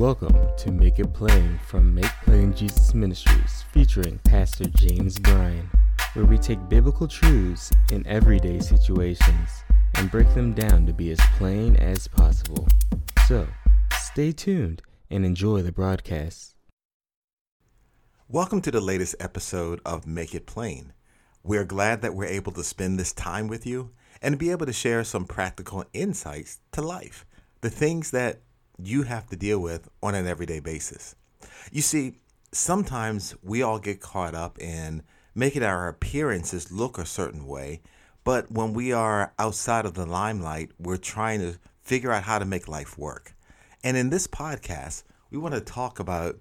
Welcome to Make It Plain from Make Plain Jesus Ministries, featuring Pastor James Bryan, where we take biblical truths in everyday situations and break them down to be as plain as possible. So, stay tuned and enjoy the broadcast. Welcome to the latest episode of Make It Plain. We're glad that we're able to spend this time with you and be able to share some practical insights to life, the things that you have to deal with on an everyday basis. You see, sometimes we all get caught up in making our appearances look a certain way, but when we are outside of the limelight, we're trying to figure out how to make life work. And in this podcast, we want to talk about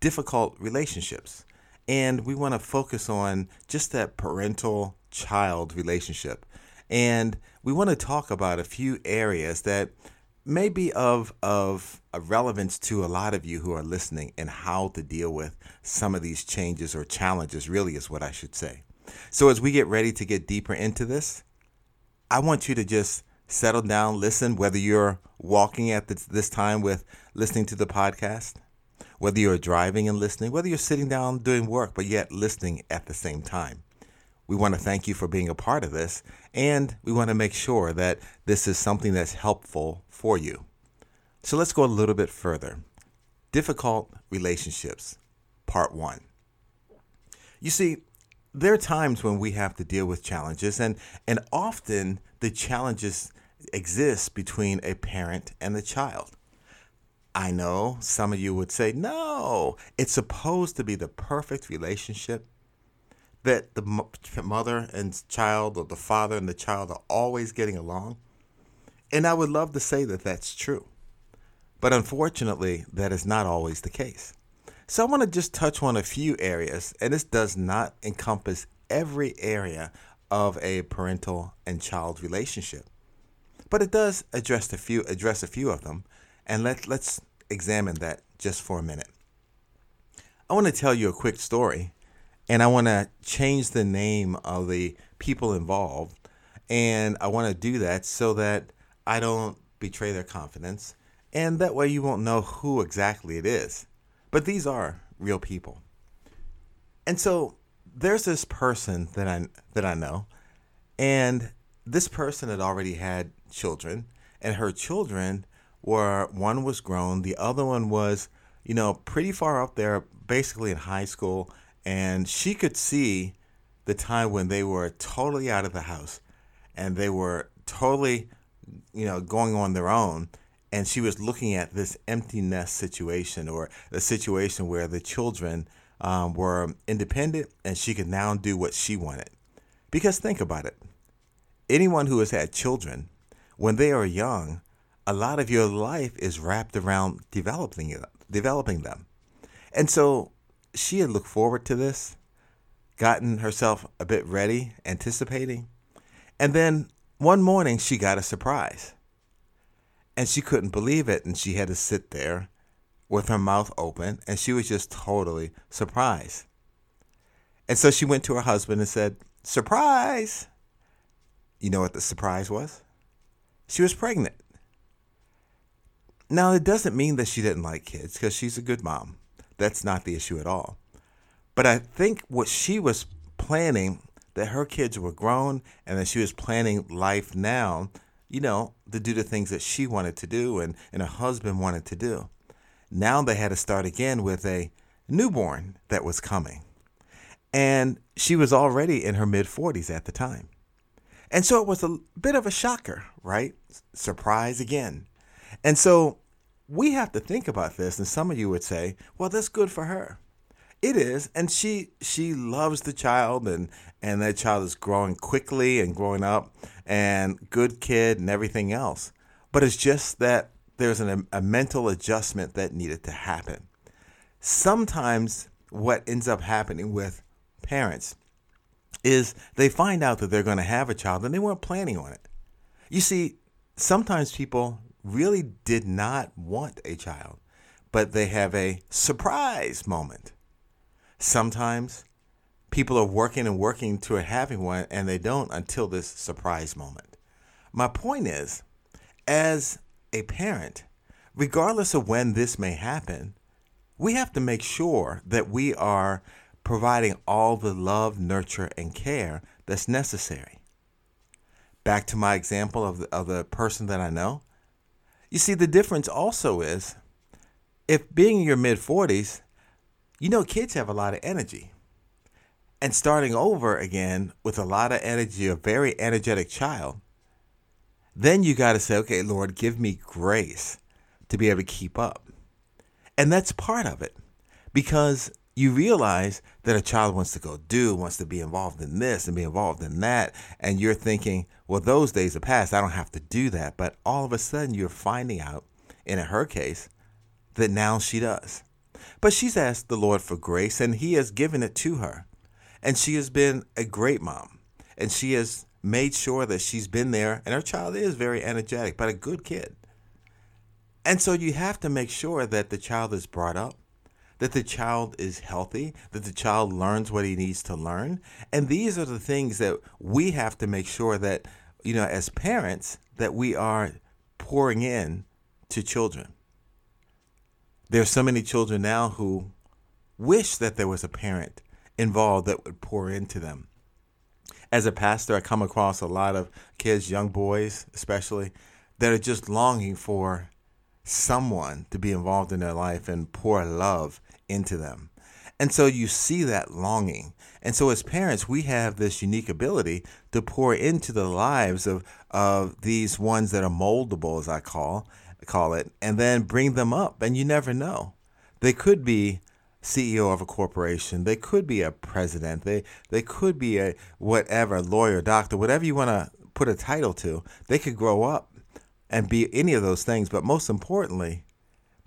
difficult relationships, and we want to focus on just that parental-child relationship. And we want to talk about a few areas that maybe of relevance to a lot of you who are listening, and how to deal with some of these changes or challenges, really, is what I should say. So as we get ready to get deeper into this, I want you to just settle down, listen, whether you're walking at this time with listening to the podcast, whether you're driving and listening, whether you're sitting down doing work, but yet listening at the same time. We want to thank you for being a part of this, and we want to make sure that this is something that's helpful for you. So let's go a little bit further. Difficult relationships, part one. You see, there are times when we have to deal with challenges, and often the challenges exist between a parent and a child. I know some of you would say, no, it's supposed to be the perfect relationship, that the mother and child, or the father and the child, are always getting along. And I would love to say that that's true. But unfortunately, that is not always the case. So I want to just touch on a few areas, and this does not encompass every area of a parental and child relationship, but it does address a few of them. And let's examine that just for a minute. I want to tell you a quick story. And I want to change the name of the people involved. And I want to do that so that I don't betray their confidence. And that way you won't know who exactly it is. But these are real people. And so there's this person that I know. And this person had already had children. And her children were, one was grown. The other one was, pretty far up there, basically in high school. And she could see the time when they were totally out of the house and they were totally, going on their own. And she was looking at this empty nest situation, or the situation where the children were independent and she could now do what she wanted. Because think about it. Anyone who has had children, when they are young, a lot of your life is wrapped around developing them. And so she had looked forward to this, gotten herself a bit ready, anticipating. And then one morning she got a surprise, and she couldn't believe it. And she had to sit there with her mouth open, and she was just totally surprised. And so she went to her husband and said, "Surprise!" You know what the surprise was? She was pregnant. Now, it doesn't mean that she didn't like kids, because she's a good mom. That's not the issue at all. But I think what she was planning, that her kids were grown and that she was planning life now, to do the things that she wanted to do and her husband wanted to do. Now they had to start again with a newborn that was coming. And she was already in her mid-40s at the time. And so it was a bit of a shocker, right? Surprise again. And so we have to think about this, and some of you would say, well, that's good for her. It is, and she loves the child, and that child is growing quickly and growing up, and good kid and everything else. But it's just that there's a mental adjustment that needed to happen. Sometimes what ends up happening with parents is they find out that they're going to have a child, and they weren't planning on it. You see, sometimes people really did not want a child, but they have a surprise moment. Sometimes people are working toward having one, and they don't until this surprise moment. My point is, as a parent, regardless of when this may happen, we have to make sure that we are providing all the love, nurture, and care that's necessary. Back to my example of the person that I know. You see, the difference also is, if being in your mid-40s, you know kids have a lot of energy. And starting over again with a lot of energy, a very energetic child, then you got to say, okay, Lord, give me grace to be able to keep up. And that's part of it, because you realize that a child wants to be involved in this and be involved in that. And you're thinking, well, those days are past. I don't have to do that. But all of a sudden you're finding out, in her case, that now she does. But she's asked the Lord for grace, and he has given it to her. And she has been a great mom, and she has made sure that she's been there. And her child is very energetic, but a good kid. And so you have to make sure that the child is brought up, that the child is healthy, that the child learns what he needs to learn. And these are the things that we have to make sure that, you know, as parents, that we are pouring in to children. There's so many children now who wish that there was a parent involved that would pour into them. As a pastor, I come across a lot of kids, young boys especially, that are just longing for someone to be involved in their life and pour love into them. And so you see that longing. And so as parents, we have this unique ability to pour into the lives of these ones that are moldable, as I call it, and then bring them up. And you never know. They could be CEO of a corporation. They could be a president. They could be a whatever, lawyer, doctor, whatever you want to put a title to. They could grow up and be any of those things. But most importantly,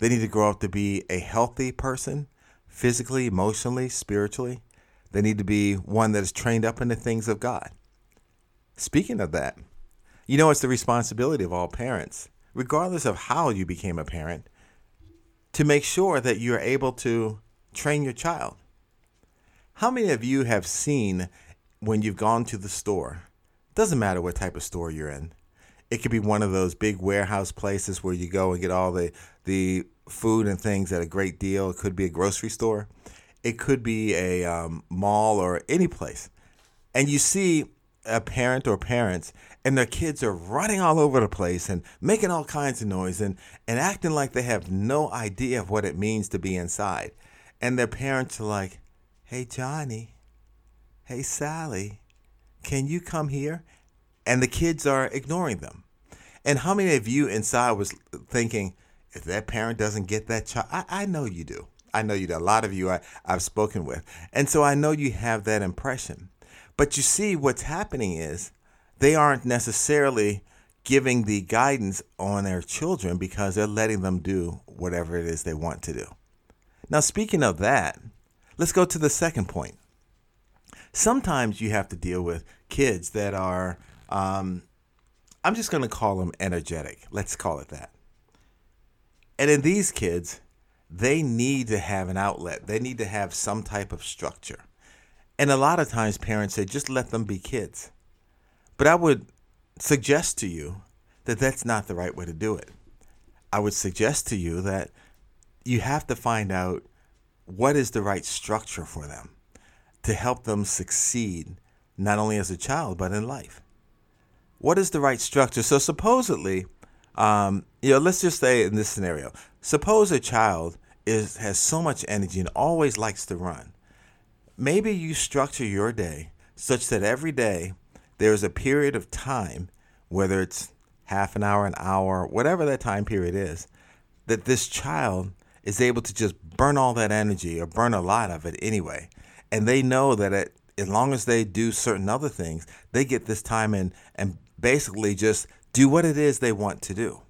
they need to grow up to be a healthy person, physically, emotionally, spiritually. They need to be one that is trained up in the things of God. Speaking of that, you know, it's the responsibility of all parents, regardless of how you became a parent, to make sure that you're able to train your child. How many of you have seen, when you've gone to the store, doesn't matter what type of store you're in, it could be one of those big warehouse places where you go and get all the food and things at a great deal. It could be a grocery store. It could be a mall or any place. And you see a parent or parents and their kids are running all over the place and making all kinds of noise and acting like they have no idea of what it means to be inside. And their parents are like, "Hey, Johnny, hey, Sally, can you come here?" And the kids are ignoring them. And how many of you inside was thinking, if that parent doesn't get that child, I know you do. I know you do. A lot of you I've spoken with. And so I know you have that impression. But you see, what's happening is they aren't necessarily giving the guidance on their children, because they're letting them do whatever it is they want to do. Now, speaking of that, let's go to the second point. Sometimes you have to deal with kids that are I'm just going to call them energetic. Let's call it that. And in these kids, they need to have an outlet. They need to have some type of structure. And a lot of times parents say, just let them be kids. But I would suggest to you that that's not the right way to do it. I would suggest to you that you have to find out what is the right structure for them to help them succeed, not only as a child, but in life. What is the right structure? So supposedly, let's just say in this scenario, suppose a child has so much energy and always likes to run. Maybe you structure your day such that every day there is a period of time, whether it's half an hour, whatever that time period is, that this child is able to just burn all that energy, or burn a lot of it anyway. And they know that as long as they do certain other things, they get this time in and basically just do what it is they want to do.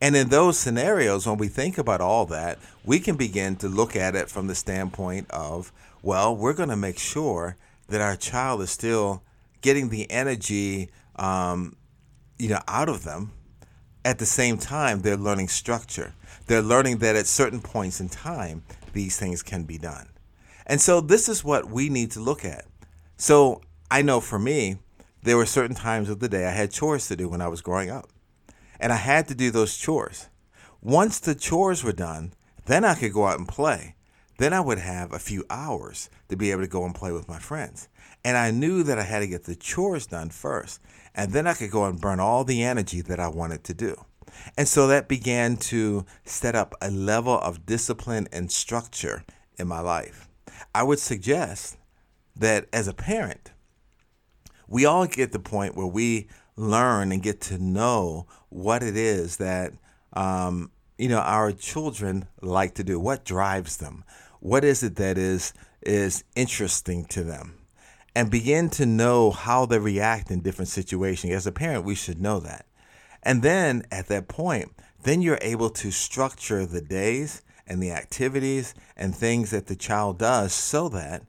And in those scenarios, when we think about all that, we can begin to look at it from the standpoint of, well, we're going to make sure that our child is still getting the energy, out of them. At the same time, they're learning structure. They're learning that at certain points in time, these things can be done. And so this is what we need to look at. So I know for me, there were certain times of the day I had chores to do when I was growing up. And I had to do those chores. Once the chores were done, then I could go out and play. Then I would have a few hours to be able to go and play with my friends. And I knew that I had to get the chores done first. And then I could go and burn all the energy that I wanted to do. And so that began to set up a level of discipline and structure in my life. I would suggest that as a parent, we all get to the point where we learn and get to know what it is that our children like to do, what drives them, what is it that is interesting to them, and begin to know how they react in different situations. As a parent, we should know that. And then at that point, then you're able to structure the days and the activities and things that the child does so that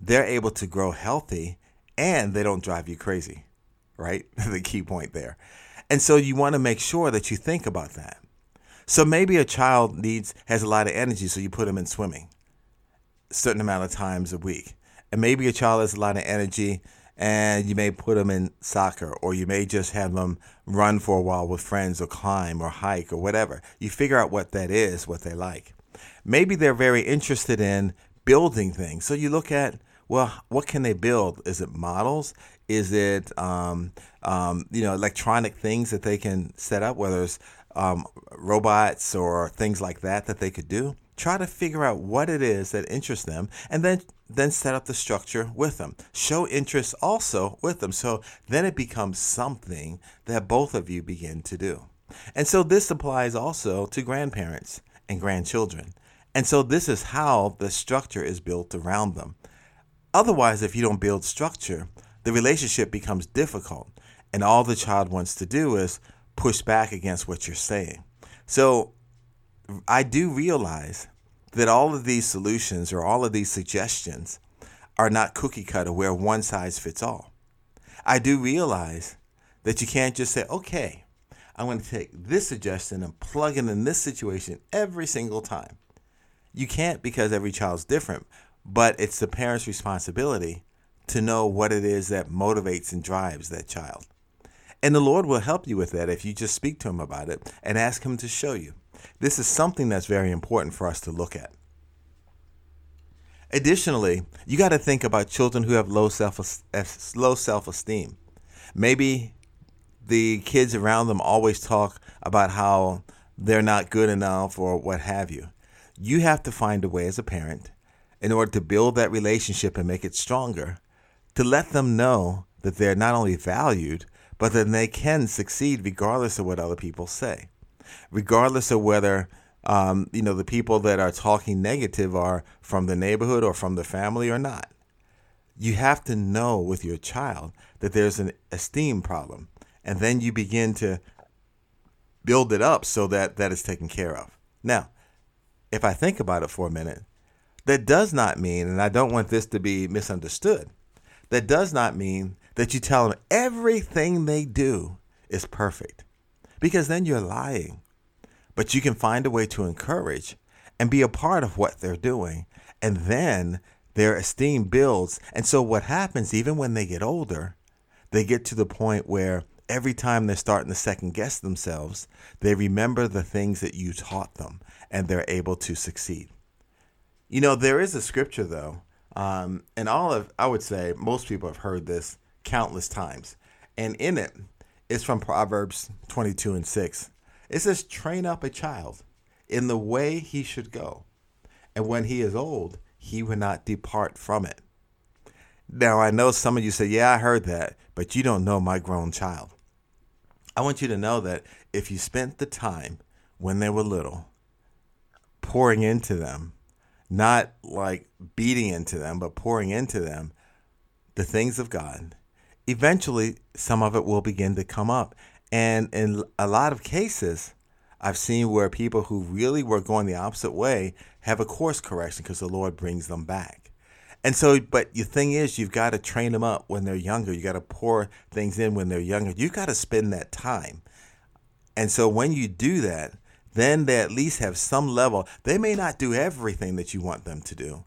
they're able to grow healthy and they don't drive you crazy, right? The key point there. And so you want to make sure that you think about that. So maybe a child has a lot of energy, so you put them in swimming a certain amount of times a week. And maybe a child has a lot of energy and you may put them in soccer, or you may just have them run for a while with friends, or climb or hike or whatever. You figure out what that is, what they like. Maybe they're very interested in building things. So you look at, well, what can they build? Is it models? Is it electronic things that they can set up, whether it's robots or things like that they could do? Try to figure out what it is that interests them, and then set up the structure with them. Show interest also with them. So then it becomes something that both of you begin to do. And so this applies also to grandparents and grandchildren. And so this is how the structure is built around them. Otherwise, if you don't build structure, the relationship becomes difficult, and all the child wants to do is push back against what you're saying. So I do realize that all of these solutions or all of these suggestions are not cookie cutter where one size fits all. I do realize that you can't just say, okay, I'm going to take this suggestion and plug it in this situation every single time. You can't, because every child's different, but it's the parent's responsibility to know what it is that motivates and drives that child. And the Lord will help you with that if you just speak to him about it and ask him to show you. This is something that's very important for us to look at. Additionally, you got to think about children who have low self-esteem. Maybe the kids around them always talk about how they're not good enough or what have you. You have to find a way as a parent, in order to build that relationship and make it stronger, to let them know that they're not only valued, but that they can succeed regardless of what other people say, regardless of whether the people that are talking negative are from the neighborhood or from the family or not. You have to know with your child that there's an esteem problem, and then you begin to build it up so that is taken care of. Now, if I think about it for a minute, that does not mean, and I don't want this to be misunderstood, that does not mean that you tell them everything they do is perfect, because then you're lying. But you can find a way to encourage and be a part of what they're doing, and then their esteem builds. And so what happens, even when they get older, they get to the point where every time they're starting to second guess themselves, they remember the things that you taught them, and they're able to succeed. There is a scripture, though, and I would say most people have heard this countless times. And in it, it's from Proverbs 22:6. It says, train up a child in the way he should go, and when he is old, he will not depart from it. Now, I know some of you say, yeah, I heard that, but you don't know my grown child. I want you to know that if you spent the time when they were little pouring into them, not like beating into them, but pouring into them the things of God, eventually some of it will begin to come up. And in a lot of cases, I've seen where people who really were going the opposite way have a course correction because the Lord brings them back. And so, but the thing is, you've got to train them up when they're younger. You got to pour things in when they're younger. You've got to spend that time. And so when you do that, then they at least have some level. They may not do everything that you want them to do,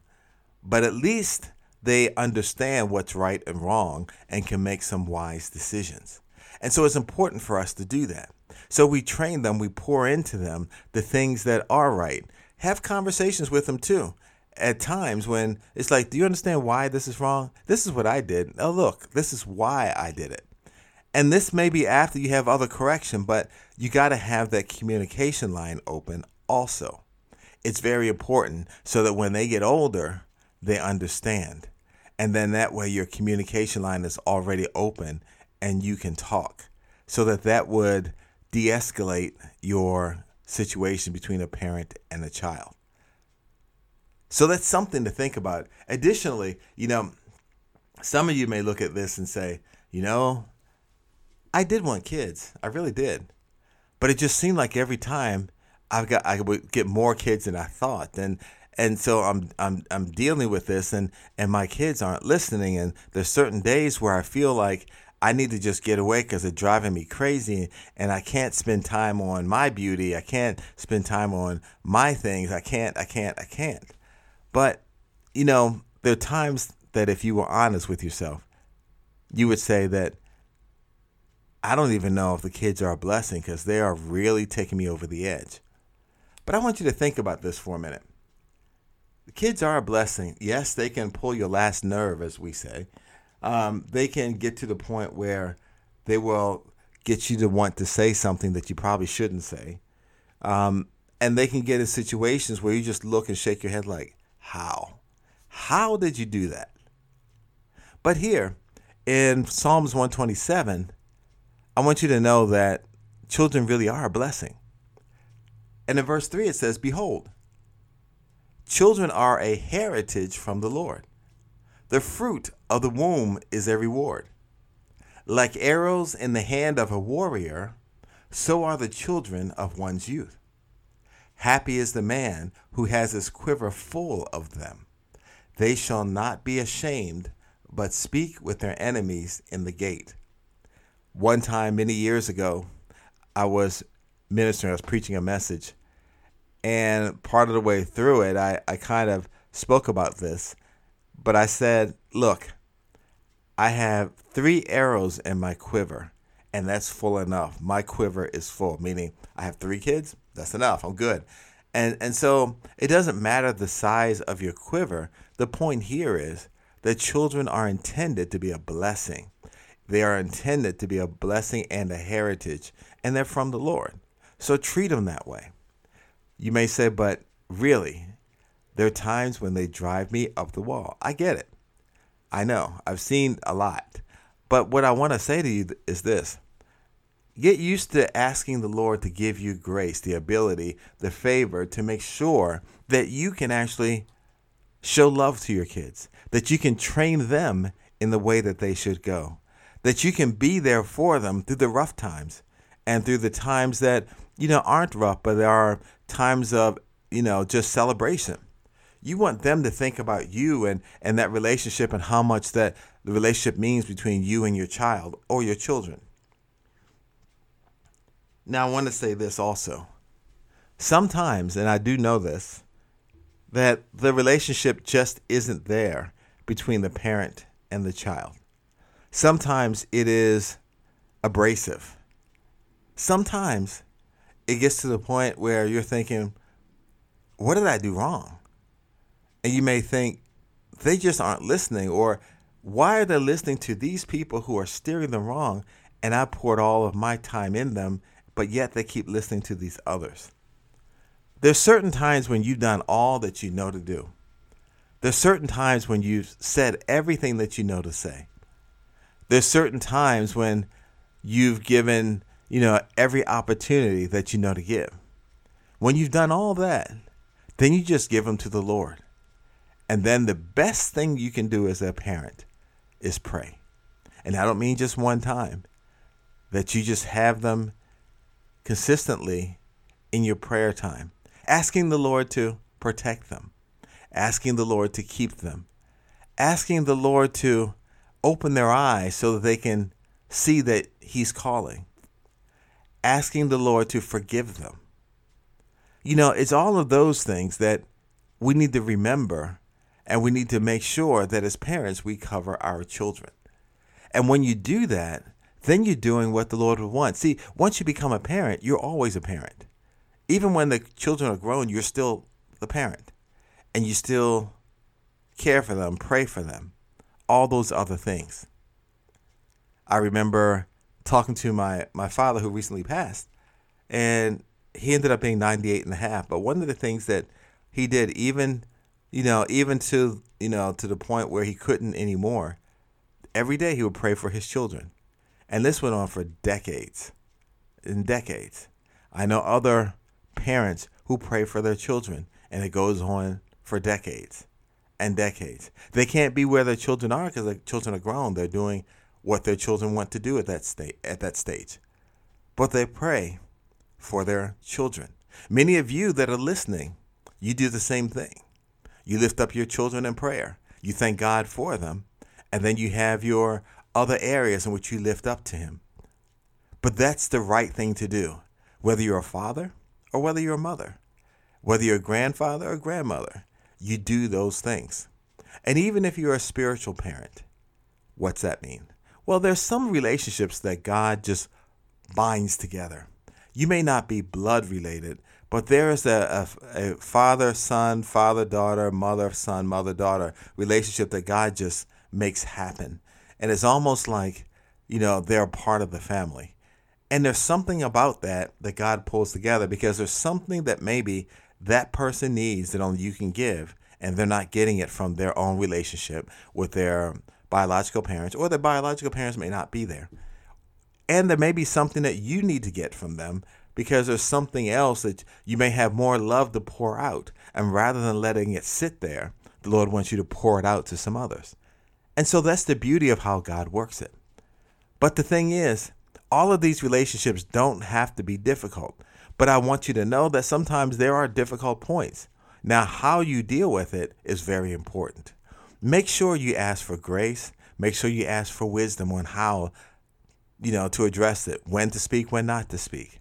but at least they understand what's right and wrong and can make some wise decisions. And so it's important for us to do that. So we train them, we pour into them the things that are right. Have conversations with them too. At times when it's like, do you understand why this is wrong? This is what I did. Oh, look, this is why I did it. And this may be after you have other correction, but you got to have that communication line open also. It's very important so that when they get older, they understand. And then that way your communication line is already open and you can talk, so that that would de-escalate your situation between a parent and a child. So that's something to think about. Additionally, some of you may look at this and say, I did want kids. I really did. But it just seemed like every time I would get more kids than I thought. And so I'm dealing with this and my kids aren't listening. And there's certain days where I feel like I need to just get away because it's driving me crazy and I can't spend time on my beauty. I can't spend time on my things. I can't. But, there are times that if you were honest with yourself, you would say that I don't even know if the kids are a blessing because they are really taking me over the edge. But I want you to think about this for a minute. The kids are a blessing. Yes, they can pull your last nerve, as we say. They can get to the point where they will get you to want to say something that you probably shouldn't say. And they can get in situations where you just look and shake your head like, how? How did you do that? But here in Psalms 127, I want you to know that children really are a blessing. And in verse 3, it says, behold, children are a heritage from the Lord. The fruit of the womb is their reward. Like arrows in the hand of a warrior, so are the children of one's youth. Happy is the man who has his quiver full of them. They shall not be ashamed, but speak with their enemies in the gate. One time, many years ago, I was preaching a message, and part of the way through it, I kind of spoke about this, but I said, look, I have 3 arrows in my quiver, and that's full enough. My quiver is full, meaning I have 3 kids, that's enough, I'm good. And so it doesn't matter the size of your quiver. The point here is that children are intended to be a blessing. They are intended to be a blessing and a heritage, and they're from the Lord. So treat them that way. You may say, but really, there are times when they drive me up the wall. I get it. I know. I've seen a lot. But what I want to say to you is this. Get used to asking the Lord to give you grace, the ability, the favor to make sure that you can actually show love to your kids, that you can train them in the way that they should go, that you can be there for them through the rough times and through the times that, aren't rough, but there are times of, just celebration. You want them to think about you and that relationship and how much that the relationship means between you and your child or your children. Now, I want to say this also. Sometimes, and I do know this, that the relationship just isn't there between the parent and the child. Sometimes it is abrasive. Sometimes it gets to the point where you're thinking, what did I do wrong? And you may think, they just aren't listening, or why are they listening to these people who are steering them wrong? And I poured all of my time in them, but yet they keep listening to these others. There's certain times when you've done all that you know to do. There's certain times when you've said everything that you know to say. There's certain times when you've given, every opportunity that you know to give. When you've done all that, then you just give them to the Lord. And then the best thing you can do as a parent is pray. And I don't mean just one time, that you just have them consistently in your prayer time, asking the Lord to protect them, asking the Lord to keep them, asking the Lord to open their eyes so that they can see that he's calling, asking the Lord to forgive them. It's all of those things that we need to remember, and we need to make sure that as parents, we cover our children. And when you do that, then you're doing what the Lord would want. See, once you become a parent, you're always a parent. Even when the children are grown, you're still the parent. And you still care for them, pray for them, all those other things. I remember talking to my father who recently passed, and he ended up being 98 and a half. But one of the things that he did, even to the point where he couldn't anymore, every day he would pray for his children. And this went on for decades and decades. I know other parents who pray for their children, and it goes on for decades and decades. They can't be where their children are because their children are grown. They're doing what their children want to do at that stage. But they pray for their children. Many of you that are listening, you do the same thing. You lift up your children in prayer. You thank God for them. And then you have your other areas in which you lift up to him. But that's the right thing to do, whether you're a father or whether you're a mother, whether you're a grandfather or grandmother. You do those things. And even if you're a spiritual parent, what's that mean? Well, there's some relationships that God just binds together. You may not be blood related, but there is a father-son, father-daughter, mother-son, mother-daughter relationship that God just makes happen. And it's almost like, they're part of the family. And there's something about that God pulls together, because there's something that maybe that person needs that only you can give, and they're not getting it from their own relationship with their biological parents, or their biological parents may not be there. And there may be something that you need to get from them, because there's something else that you may have more love to pour out. And rather than letting it sit there, the Lord wants you to pour it out to some others. And so that's the beauty of how God works it. But the thing is, all of these relationships don't have to be difficult. But I want you to know that sometimes there are difficult points. Now, how you deal with it is very important. Make sure you ask for grace. Make sure you ask for wisdom on how, to address it, when to speak, when not to speak.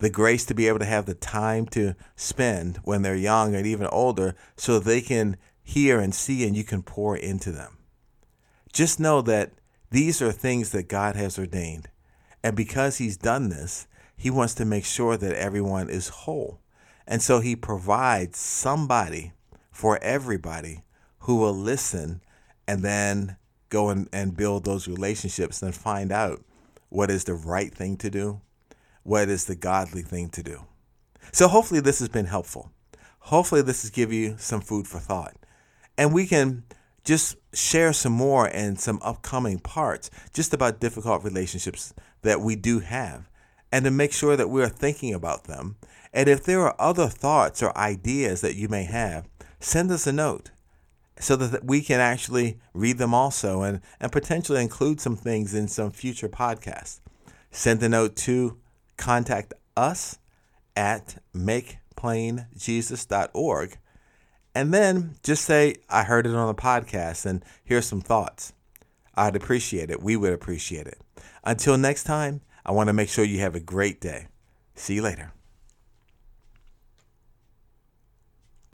The grace to be able to have the time to spend when they're young and even older, so they can hear and see and you can pour into them. Just know that these are things that God has ordained. And because he's done this, he wants to make sure that everyone is whole. And so he provides somebody for everybody who will listen and then go and build those relationships and find out what is the right thing to do, what is the godly thing to do. So hopefully this has been helpful. Hopefully this has given you some food for thought. And we can just share some more and some upcoming parts just about difficult relationships that we do have, and to make sure that we're thinking about them. And if there are other thoughts or ideas that you may have, send us a note so that we can actually read them also and potentially include some things in some future podcasts. Send a note to contact us at makeplainjesus.org, and then just say, I heard it on the podcast and here's some thoughts. I'd appreciate it. We would appreciate it. Until next time, I want to make sure you have a great day. See you later.